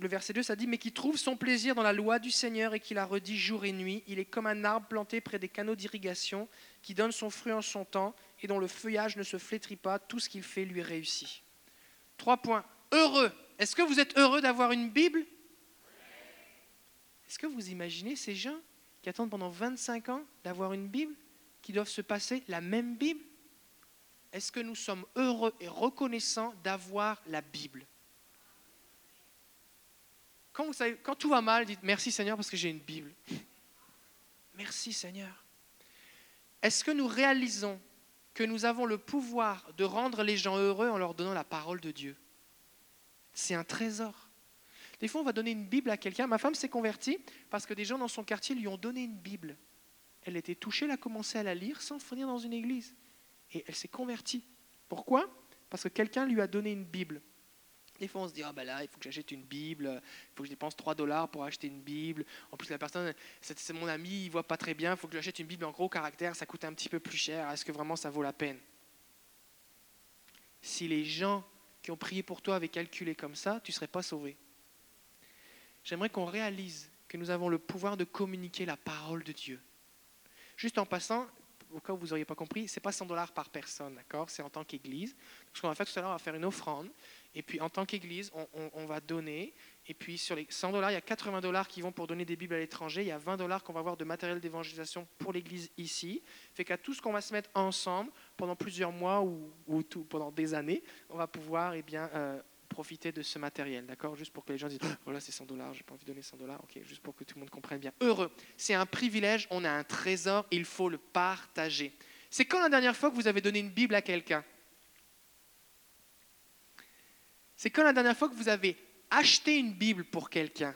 le verset 2, ça dit « Mais qui trouve son plaisir dans la loi du Seigneur et qui la redit jour et nuit. Il est comme un arbre planté près des canaux d'irrigation, qui donne son fruit en son temps et dont le feuillage ne se flétrit pas. Tout ce qu'il fait lui réussit. » 3 points. Heureux. Est-ce que vous êtes heureux d'avoir une Bible ? Est-ce que vous imaginez ces gens qui attendent pendant 25 ans d'avoir une Bible, qui doivent se passer la même Bible ? Est-ce que nous sommes heureux et reconnaissants d'avoir la Bible ? Quand, vous savez, quand tout va mal, dites « Merci Seigneur parce que j'ai une Bible. » Merci Seigneur. Est-ce que nous réalisons que nous avons le pouvoir de rendre les gens heureux en leur donnant la parole de Dieu ? C'est un trésor. Des fois, on va donner une Bible à quelqu'un. Ma femme s'est convertie parce que des gens dans son quartier lui ont donné une Bible. Elle était touchée, elle a commencé à la lire sans venir dans une église. Et elle s'est convertie. Pourquoi ? Parce que quelqu'un lui a donné une Bible. Des fois, on se dit, ah ben là, il faut que j'achète une Bible, il faut que je dépense $3 pour acheter une Bible. En plus, la personne, c'est mon ami, il ne voit pas très bien, il faut que j'achète une Bible en gros caractère, ça coûte un petit peu plus cher. Est-ce que vraiment ça vaut la peine ? Si les gens qui ont prié pour toi avaient calculé comme ça, tu ne serais pas sauvé. J'aimerais qu'on réalise que nous avons le pouvoir de communiquer la parole de Dieu. Juste en passant, au cas où vous n'auriez pas compris, ce n'est pas $100 par personne, d'accord ? C'est en tant qu'église. Donc, ce qu'on va faire tout à l'heure, on va faire une offrande. Et puis en tant qu'église, on va donner. Et puis sur les $100, il y a $80 qui vont pour donner des Bibles à l'étranger. Il y a $20 qu'on va avoir de matériel d'évangélisation pour l'église ici. Fait qu'à tout ce qu'on va se mettre ensemble pendant plusieurs mois ou tout, pendant des années, on va pouvoir profiter de ce matériel, d'accord ? Juste pour que les gens disent « Oh là, c'est $100, j'ai pas envie de donner $100. » Ok, juste pour que tout le monde comprenne bien. Heureux, c'est un privilège, on a un trésor, il faut le partager. C'est quand la dernière fois que vous avez donné une Bible à quelqu'un ? C'est quand la dernière fois que vous avez acheté une Bible pour quelqu'un ?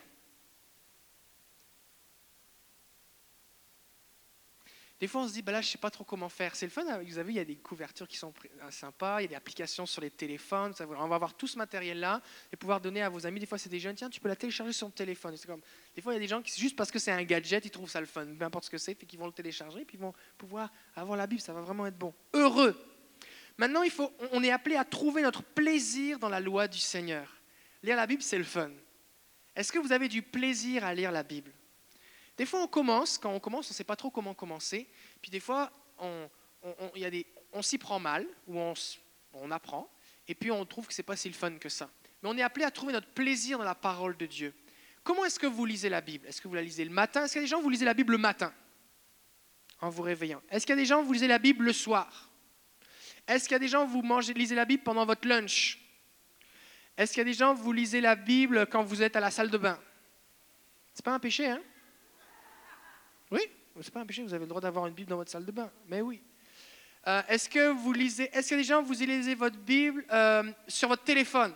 Des fois, on se dit, ben là, je ne sais pas trop comment faire. C'est le fun, vous savez, il y a des couvertures qui sont sympas, il y a des applications sur les téléphones, on va avoir tout ce matériel-là et pouvoir donner à vos amis. Des fois, c'est des jeunes, tiens, tu peux la télécharger sur ton téléphone. C'est comme, des fois, il y a des gens qui, juste parce que c'est un gadget, ils trouvent ça le fun, peu importe ce que c'est, puis qu'ils vont le télécharger, puis ils vont pouvoir avoir la Bible, ça va vraiment être bon. Heureux. Maintenant, on est appelé à trouver notre plaisir dans la loi du Seigneur. Lire la Bible, c'est le fun. Est-ce que vous avez du plaisir à lire la Bible ? Des fois, quand on commence, on ne sait pas trop comment commencer. Puis des fois, on s'y prend mal, ou on apprend, et puis on trouve que ce n'est pas si le fun que ça. Mais on est appelé à trouver notre plaisir dans la parole de Dieu. Comment est-ce que vous lisez la Bible ? Est-ce que vous la lisez le matin ? Est-ce qu'il y a des gens, vous lisez la Bible le matin, en vous réveillant ? Est-ce qu'il y a des gens, vous lisez la Bible le soir ? Est-ce qu'il y a des gens, vous lisez la Bible pendant votre lunch ? Est-ce qu'il y a des gens, vous lisez la Bible quand vous êtes à la salle de bain ? Ce n'est pas un péché, hein ? Oui, c'est pas un péché, vous avez le droit d'avoir une Bible dans votre salle de bain, mais oui. Est-ce qu'il y a des gens, vous lisez votre Bible sur votre téléphone ?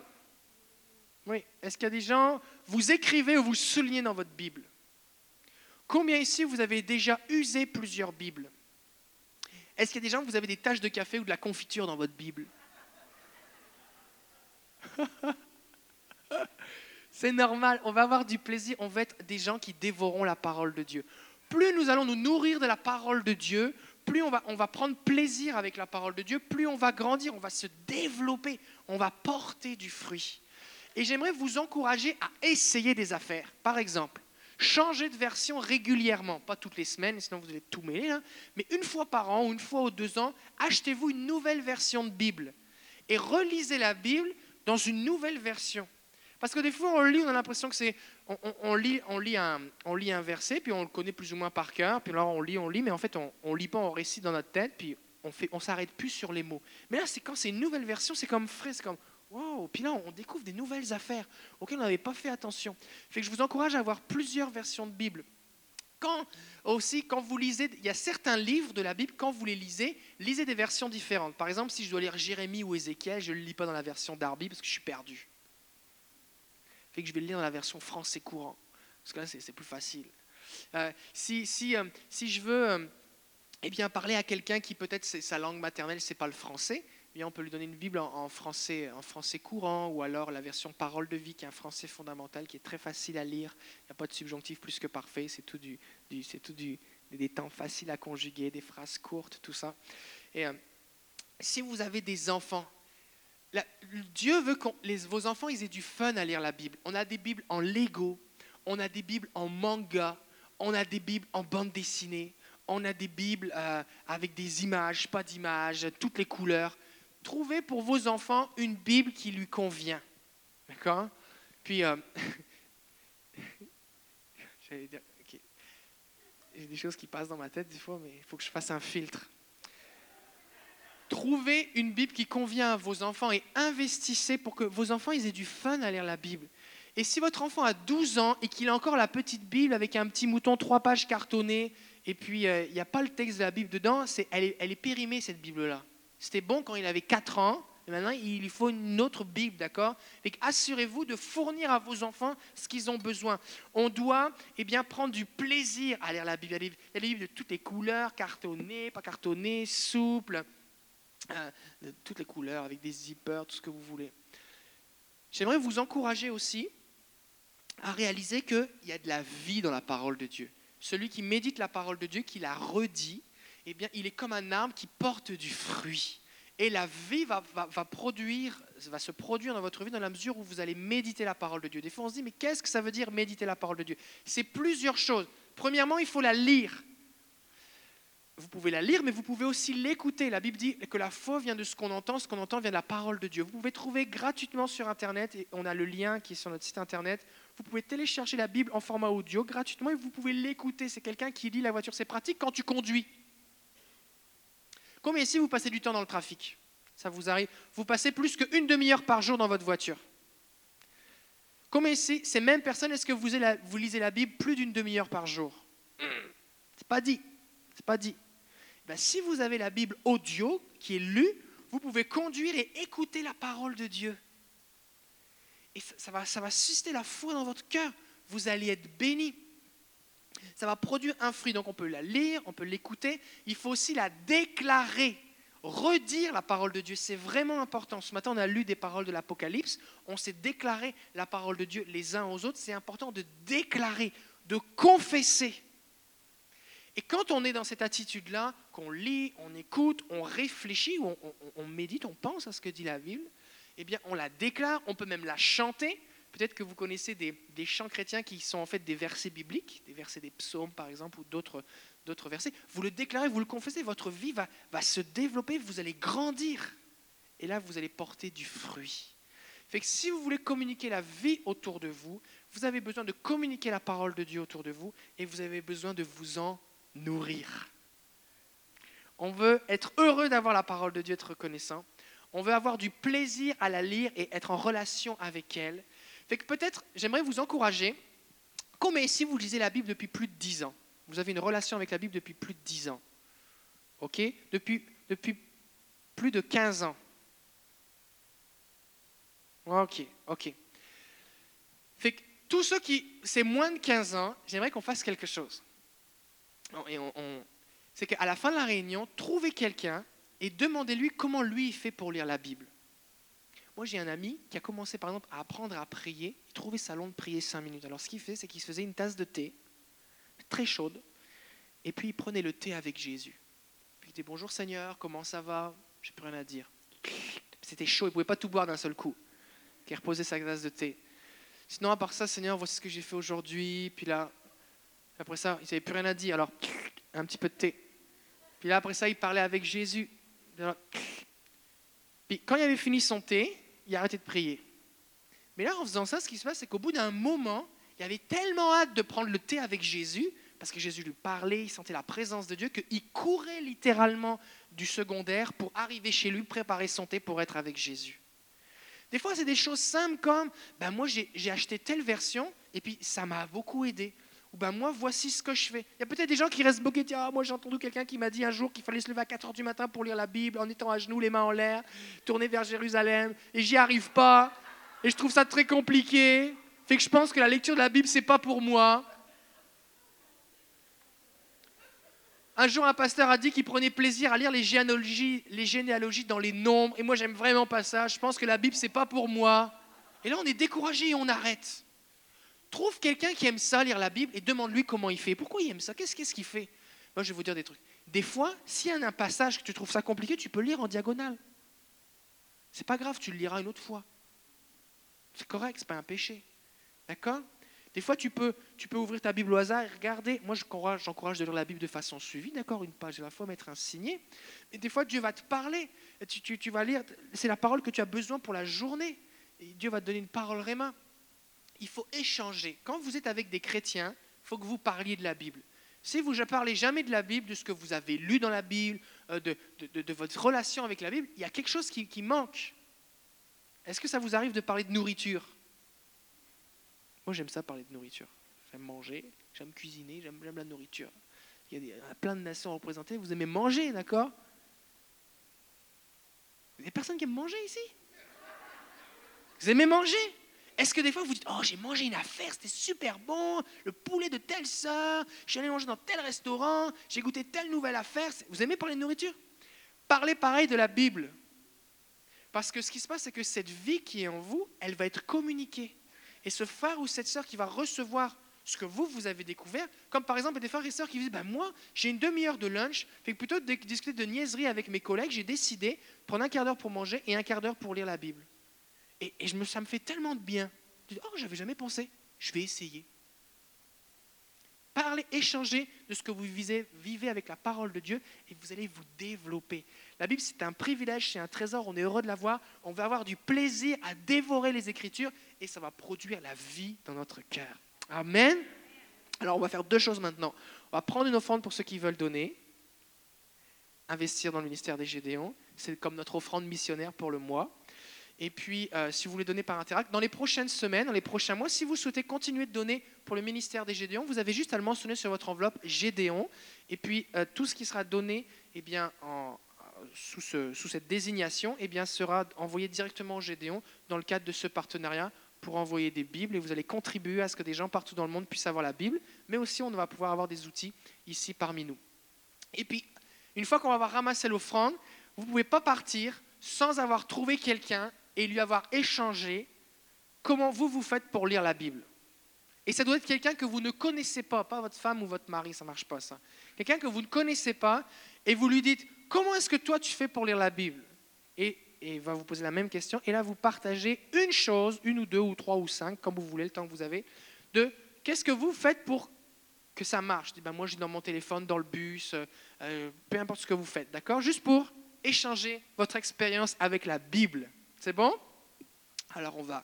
Oui. Est-ce qu'il y a des gens, vous écrivez ou vous soulignez dans votre Bible ? Combien ici, vous avez déjà usé plusieurs Bibles ? Est-ce qu'il y a des gens, vous avez des taches de café ou de la confiture dans votre Bible ? C'est normal, on va avoir du plaisir, on va être des gens qui dévoreront la parole de Dieu. Plus nous allons nous nourrir de la parole de Dieu, plus on va prendre plaisir avec la parole de Dieu, plus on va grandir, on va se développer, on va porter du fruit. Et j'aimerais vous encourager à essayer des affaires. Par exemple, changer de version régulièrement, pas toutes les semaines, sinon vous allez tout mêler, hein, mais une fois par an ou une fois ou 2 ans, achetez-vous une nouvelle version de Bible et relisez la Bible dans une nouvelle version. Parce que des fois, on a l'impression que c'est... On lit un verset, puis on le connaît plus ou moins par cœur, puis alors on lit, mais en fait, on lit pas, on récite dans notre tête, puis on s'arrête plus sur les mots. Mais là, c'est quand c'est une nouvelle version, c'est comme frais, c'est comme... Wow, puis là, on découvre des nouvelles affaires auxquelles on n'avait pas fait attention. Fait que je vous encourage à avoir plusieurs versions de Bible. Quand vous lisez, il y a certains livres de la Bible, quand vous les lisez, lisez des versions différentes. Par exemple, si je dois lire Jérémie ou Ézéchiel, je ne le lis pas dans la version Darby parce que je suis perdu. Fait que je vais le lire dans la version français courant, parce que là, c'est plus facile. Si je veux parler à quelqu'un qui, peut-être, sa langue maternelle, ce n'est pas le français, eh bien, on peut lui donner une Bible en français courant, ou alors la version Parole de vie, qui est un français fondamental, qui est très facile à lire. Il n'y a pas de subjonctif plus que parfait, c'est tout des temps faciles à conjuguer, des phrases courtes, tout ça. Et si vous avez des enfants, Dieu veut que vos enfants ils aient du fun à lire la Bible. On a des Bibles en Lego, on a des Bibles en manga, on a des Bibles en bande dessinée, on a des Bibles avec des images, pas d'images, toutes les couleurs. Trouvez pour vos enfants une Bible qui lui convient. D'accord ? Puis, j'allais dire, okay. J'ai des choses qui passent dans ma tête des fois, mais il faut que je fasse un filtre. Trouvez une Bible qui convient à vos enfants et investissez pour que vos enfants ils aient du fun à lire la Bible. Et si votre enfant a 12 ans et qu'il a encore la petite Bible avec un petit mouton, 3 pages cartonnées, et puis il n'y a pas le texte de la Bible dedans, elle est périmée cette Bible-là. C'était bon quand il avait 4 ans, et maintenant il lui faut une autre Bible, d'accord ? Assurez-vous de fournir à vos enfants ce qu'ils ont besoin. On doit prendre du plaisir à lire la Bible. Il y a des Bibles de toutes les couleurs, cartonnées, pas cartonnées, souples, de toutes les couleurs, avec des zippers, tout ce que vous voulez. J'aimerais vous encourager aussi à réaliser qu'il y a de la vie dans la parole de Dieu. Celui qui médite la parole de Dieu, qui la redit, il est comme un arbre qui porte du fruit. Et la vie va se produire dans votre vie dans la mesure où vous allez méditer la parole de Dieu. Des fois, on se dit, mais qu'est-ce que ça veut dire méditer la parole de Dieu ? C'est plusieurs choses. Premièrement, il faut la lire. Vous pouvez la lire, mais vous pouvez aussi l'écouter. La Bible dit que la foi vient de ce qu'on entend vient de la parole de Dieu. Vous pouvez trouver gratuitement sur Internet, et on a le lien qui est sur notre site Internet. Vous pouvez télécharger la Bible en format audio gratuitement et vous pouvez l'écouter. C'est quelqu'un qui lit la voiture. C'est pratique quand tu conduis. Combien ici vous passez du temps dans le trafic ? Ça vous arrive ? Vous passez plus qu'une demi-heure par jour dans votre voiture. Combien ici, ces mêmes personnes, est-ce que vous lisez la Bible plus d'une demi-heure par jour ? C'est pas dit. C'est pas dit. Ben, si vous avez la Bible audio qui est lue, vous pouvez conduire et écouter la parole de Dieu. Et ça va susciter la foi dans votre cœur. Vous allez être béni. Ça va produire un fruit. Donc on peut la lire, on peut l'écouter. Il faut aussi la déclarer, redire la parole de Dieu. C'est vraiment important. Ce matin, on a lu des paroles de l'Apocalypse. On s'est déclaré la parole de Dieu les uns aux autres. C'est important de déclarer, de confesser. Et quand on est dans cette attitude-là, qu'on lit, on écoute, on réfléchit, on médite, on pense à ce que dit la Bible, on la déclare, on peut même la chanter. Peut-être que vous connaissez des chants chrétiens qui sont en fait des versets bibliques, des versets des psaumes par exemple, ou d'autres versets. Vous le déclarez, vous le confessez, votre vie va se développer, vous allez grandir. Et là, vous allez porter du fruit. Fait que si vous voulez communiquer la vie autour de vous, vous avez besoin de communiquer la parole de Dieu autour de vous, et vous avez besoin de vous en nourrir. On veut être heureux d'avoir la parole de Dieu, être reconnaissant. On veut avoir du plaisir à la lire et être en relation avec elle. Fait que peut-être, j'aimerais vous encourager, comme ici vous lisez la Bible depuis plus de 10 ans. Vous avez une relation avec la Bible depuis plus de 10 ans. Ok ? Depuis plus de 15 ans. Ok. Fait que tous ceux c'est moins de 15 ans, j'aimerais qu'on fasse quelque chose. Et c'est qu'à la fin de la réunion, trouvez quelqu'un et demandez-lui comment lui il fait pour lire la Bible. Moi, j'ai un ami qui a commencé par exemple à apprendre à prier. Il trouvait ça long de prier 5 minutes. Alors, ce qu'il fait, c'est qu'il se faisait une tasse de thé, très chaude, et puis il prenait le thé avec Jésus. Puis il disait « Bonjour Seigneur, comment ça va ? J'ai plus rien à dire. » C'était chaud, il ne pouvait pas tout boire d'un seul coup. Il reposait sa tasse de thé. Sinon, à part ça, Seigneur, voici ce que j'ai fait aujourd'hui. Puis là, après ça, il n'avait plus rien à dire, alors un petit peu de thé. Puis là, après ça, il parlait avec Jésus. Puis quand il avait fini son thé, il arrêtait de prier. Mais là, en faisant ça, ce qui se passe, c'est qu'au bout d'un moment, il avait tellement hâte de prendre le thé avec Jésus, parce que Jésus lui parlait, il sentait la présence de Dieu, qu'il courait littéralement du secondaire pour arriver chez lui, préparer son thé pour être avec Jésus. Des fois, c'est des choses simples comme « moi, j'ai acheté telle version, et puis ça m'a beaucoup aidé. » Ou moi, voici ce que je fais. Il y a peut-être des gens qui restent bloqués. Moi, j'ai entendu quelqu'un qui m'a dit un jour qu'il fallait se lever à 4 heures du matin pour lire la Bible en étant à genoux, les mains en l'air, tourner vers Jérusalem. Et j'y arrive pas. Et je trouve ça très compliqué. Fait que je pense que la lecture de la Bible, c'est pas pour moi. Un jour, un pasteur a dit qu'il prenait plaisir à lire les généalogies dans les nombres. Et moi, j'aime vraiment pas ça. Je pense que la Bible, c'est pas pour moi. Et là, on est découragé et on arrête. Trouve quelqu'un qui aime ça, lire la Bible, et demande-lui comment il fait. Pourquoi il aime ça ? Qu'est-ce qu'il fait ? Moi, je vais vous dire des trucs. Des fois, s'il y a un passage que tu trouves ça compliqué, tu peux lire en diagonale. C'est pas grave, tu le liras une autre fois. C'est correct, c'est pas un péché. D'accord ? Des fois, tu peux ouvrir ta Bible au hasard et regarder. Moi, j'encourage de lire la Bible de façon suivie, d'accord ? Une page à la fois, mettre un signet. Mais des fois, Dieu va te parler. Et tu vas lire, c'est la parole que tu as besoin pour la journée. Et Dieu va te donner une parole rhéma. Il faut échanger. Quand vous êtes avec des chrétiens, il faut que vous parliez de la Bible. Si vous ne parlez jamais de la Bible, de ce que vous avez lu dans la Bible, de votre relation avec la Bible, il y a quelque chose qui manque. Est-ce que ça vous arrive de parler de nourriture ? Moi, j'aime ça, parler de nourriture. J'aime manger, j'aime cuisiner, j'aime la nourriture. Il y a plein de nations représentées. Vous aimez manger, d'accord ? Il y a des personnes qui aiment manger ici ? Vous aimez manger ? Est-ce que des fois, vous dites « Oh, j'ai mangé une affaire, c'était super bon, le poulet de telle sœur, je suis allé manger dans tel restaurant, j'ai goûté telle nouvelle affaire. » Vous aimez parler de nourriture ? Parlez pareil de la Bible. Parce que ce qui se passe, c'est que cette vie qui est en vous, elle va être communiquée. Et ce frère ou cette sœur qui va recevoir ce que vous avez découvert, comme par exemple des frères et sœurs qui disent « Moi, j'ai une demi-heure de lunch, fait que plutôt que de discuter de niaiseries avec mes collègues, j'ai décidé de prendre un quart d'heure pour manger et un quart d'heure pour lire la Bible. » Et ça me fait tellement de bien. Je dis, oh, j'avais jamais pensé. Je vais essayer. Parlez, échangez de ce que vous vivez avec la parole de Dieu et vous allez vous développer. La Bible, c'est un privilège, c'est un trésor. On est heureux de l'avoir. On va avoir du plaisir à dévorer les Écritures et ça va produire la vie dans notre cœur. Amen. Alors, on va faire deux choses maintenant. On va prendre une offrande pour ceux qui veulent donner. Investir dans le ministère des Gédéons. C'est comme notre offrande missionnaire pour le mois. Et puis, si vous voulez donner par Interact, dans les prochaines semaines, dans les prochains mois, si vous souhaitez continuer de donner pour le ministère des Gédéons, vous avez juste à le mentionner sur votre enveloppe Gédéon. Et puis, tout ce qui sera donné sous cette désignation sera envoyé directement au Gédéon dans le cadre de ce partenariat pour envoyer des Bibles. Et vous allez contribuer à ce que des gens partout dans le monde puissent avoir la Bible. Mais aussi, on va pouvoir avoir des outils ici parmi nous. Et puis, une fois qu'on va avoir ramassé l'offrande, vous ne pouvez pas partir sans avoir trouvé quelqu'un et lui avoir échangé comment vous faites pour lire la Bible. Et ça doit être quelqu'un que vous ne connaissez pas votre femme ou votre mari, ça ne marche pas ça. Quelqu'un que vous ne connaissez pas et vous lui dites « Comment est-ce que toi tu fais pour lire la Bible ?» Et il va vous poser la même question. Et là, vous partagez une chose, une ou deux ou trois ou cinq, comme vous voulez, le temps que vous avez, de « Qu'est-ce que vous faites pour que ça marche ?» Je dis, moi, je suis dans mon téléphone, dans le bus, peu importe ce que vous faites, d'accord ? Juste pour échanger votre expérience avec la Bible. C'est bon ? Alors, on va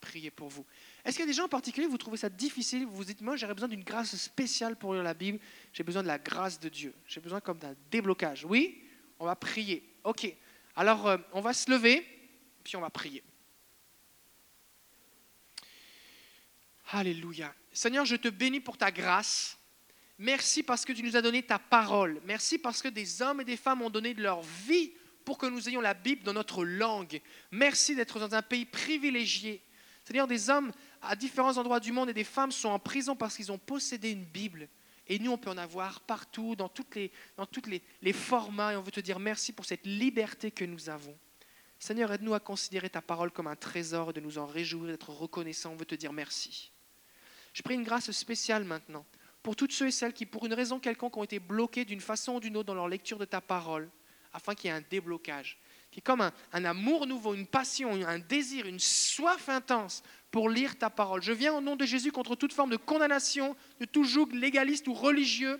prier pour vous. Est-ce qu'il y a des gens en particulier, vous trouvez ça difficile ? Vous vous dites, moi, j'aurais besoin d'une grâce spéciale pour lire la Bible. J'ai besoin de la grâce de Dieu. J'ai besoin comme d'un déblocage. Oui ? On va prier. OK. Alors, on va se lever, puis on va prier. Alléluia. Seigneur, je te bénis pour ta grâce. Merci parce que tu nous as donné ta parole. Merci parce que des hommes et des femmes ont donné de leur vie pour que nous ayons la Bible dans notre langue. Merci d'être dans un pays privilégié. C'est-à-dire des hommes à différents endroits du monde et des femmes sont en prison parce qu'ils ont possédé une Bible. Et nous, on peut en avoir partout, dans tous les formats. Et on veut te dire merci pour cette liberté que nous avons. Seigneur, aide-nous à considérer ta parole comme un trésor, de nous en réjouir, d'être reconnaissants. On veut te dire merci. Je prie une grâce spéciale maintenant pour toutes ceux et celles qui, pour une raison quelconque, ont été bloqués d'une façon ou d'une autre dans leur lecture de ta parole, afin qu'il y ait un déblocage, qui est comme un amour nouveau, une passion, un désir, une soif intense pour lire ta parole. Je viens au nom de Jésus contre toute forme de condamnation, de tout joug légaliste ou religieux.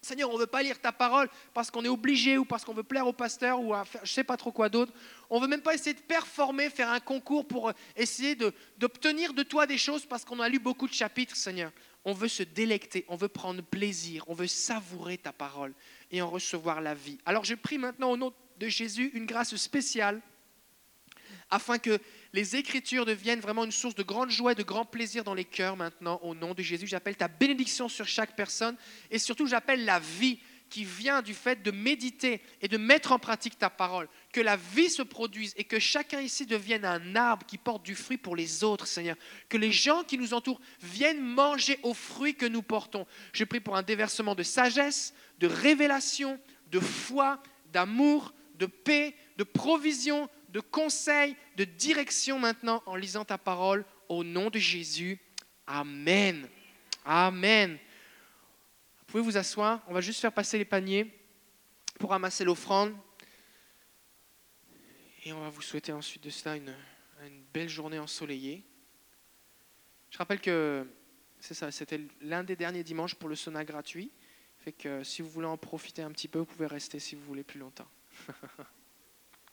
Seigneur, on ne veut pas lire ta parole parce qu'on est obligé ou parce qu'on veut plaire au pasteur ou à faire, je ne sais pas trop quoi d'autre. On ne veut même pas essayer de performer, faire un concours pour essayer d'obtenir de toi des choses parce qu'on a lu beaucoup de chapitres, Seigneur. On veut se délecter, on veut prendre plaisir, on veut savourer ta parole et en recevoir la vie. Alors je prie maintenant au nom de Jésus une grâce spéciale afin que les Écritures deviennent vraiment une source de grande joie et de grand plaisir dans les cœurs maintenant. Au nom de Jésus, j'appelle ta bénédiction sur chaque personne et surtout j'appelle la vie qui vient du fait de méditer et de mettre en pratique ta parole. Que la vie se produise et que chacun ici devienne un arbre qui porte du fruit pour les autres, Seigneur. Que les gens qui nous entourent viennent manger aux fruits que nous portons. Je prie pour un déversement de sagesse, de révélation, de foi, d'amour, de paix, de provision, de conseil, de direction maintenant en lisant ta parole au nom de Jésus. Amen. Amen. Vous pouvez vous asseoir, on va juste faire passer les paniers pour ramasser l'offrande. Et on va vous souhaiter ensuite de cela une belle journée ensoleillée. Je rappelle que c'est ça, c'était l'un des derniers dimanches pour le sauna gratuit. Fait que si vous voulez en profiter un petit peu, vous pouvez rester si vous voulez plus longtemps.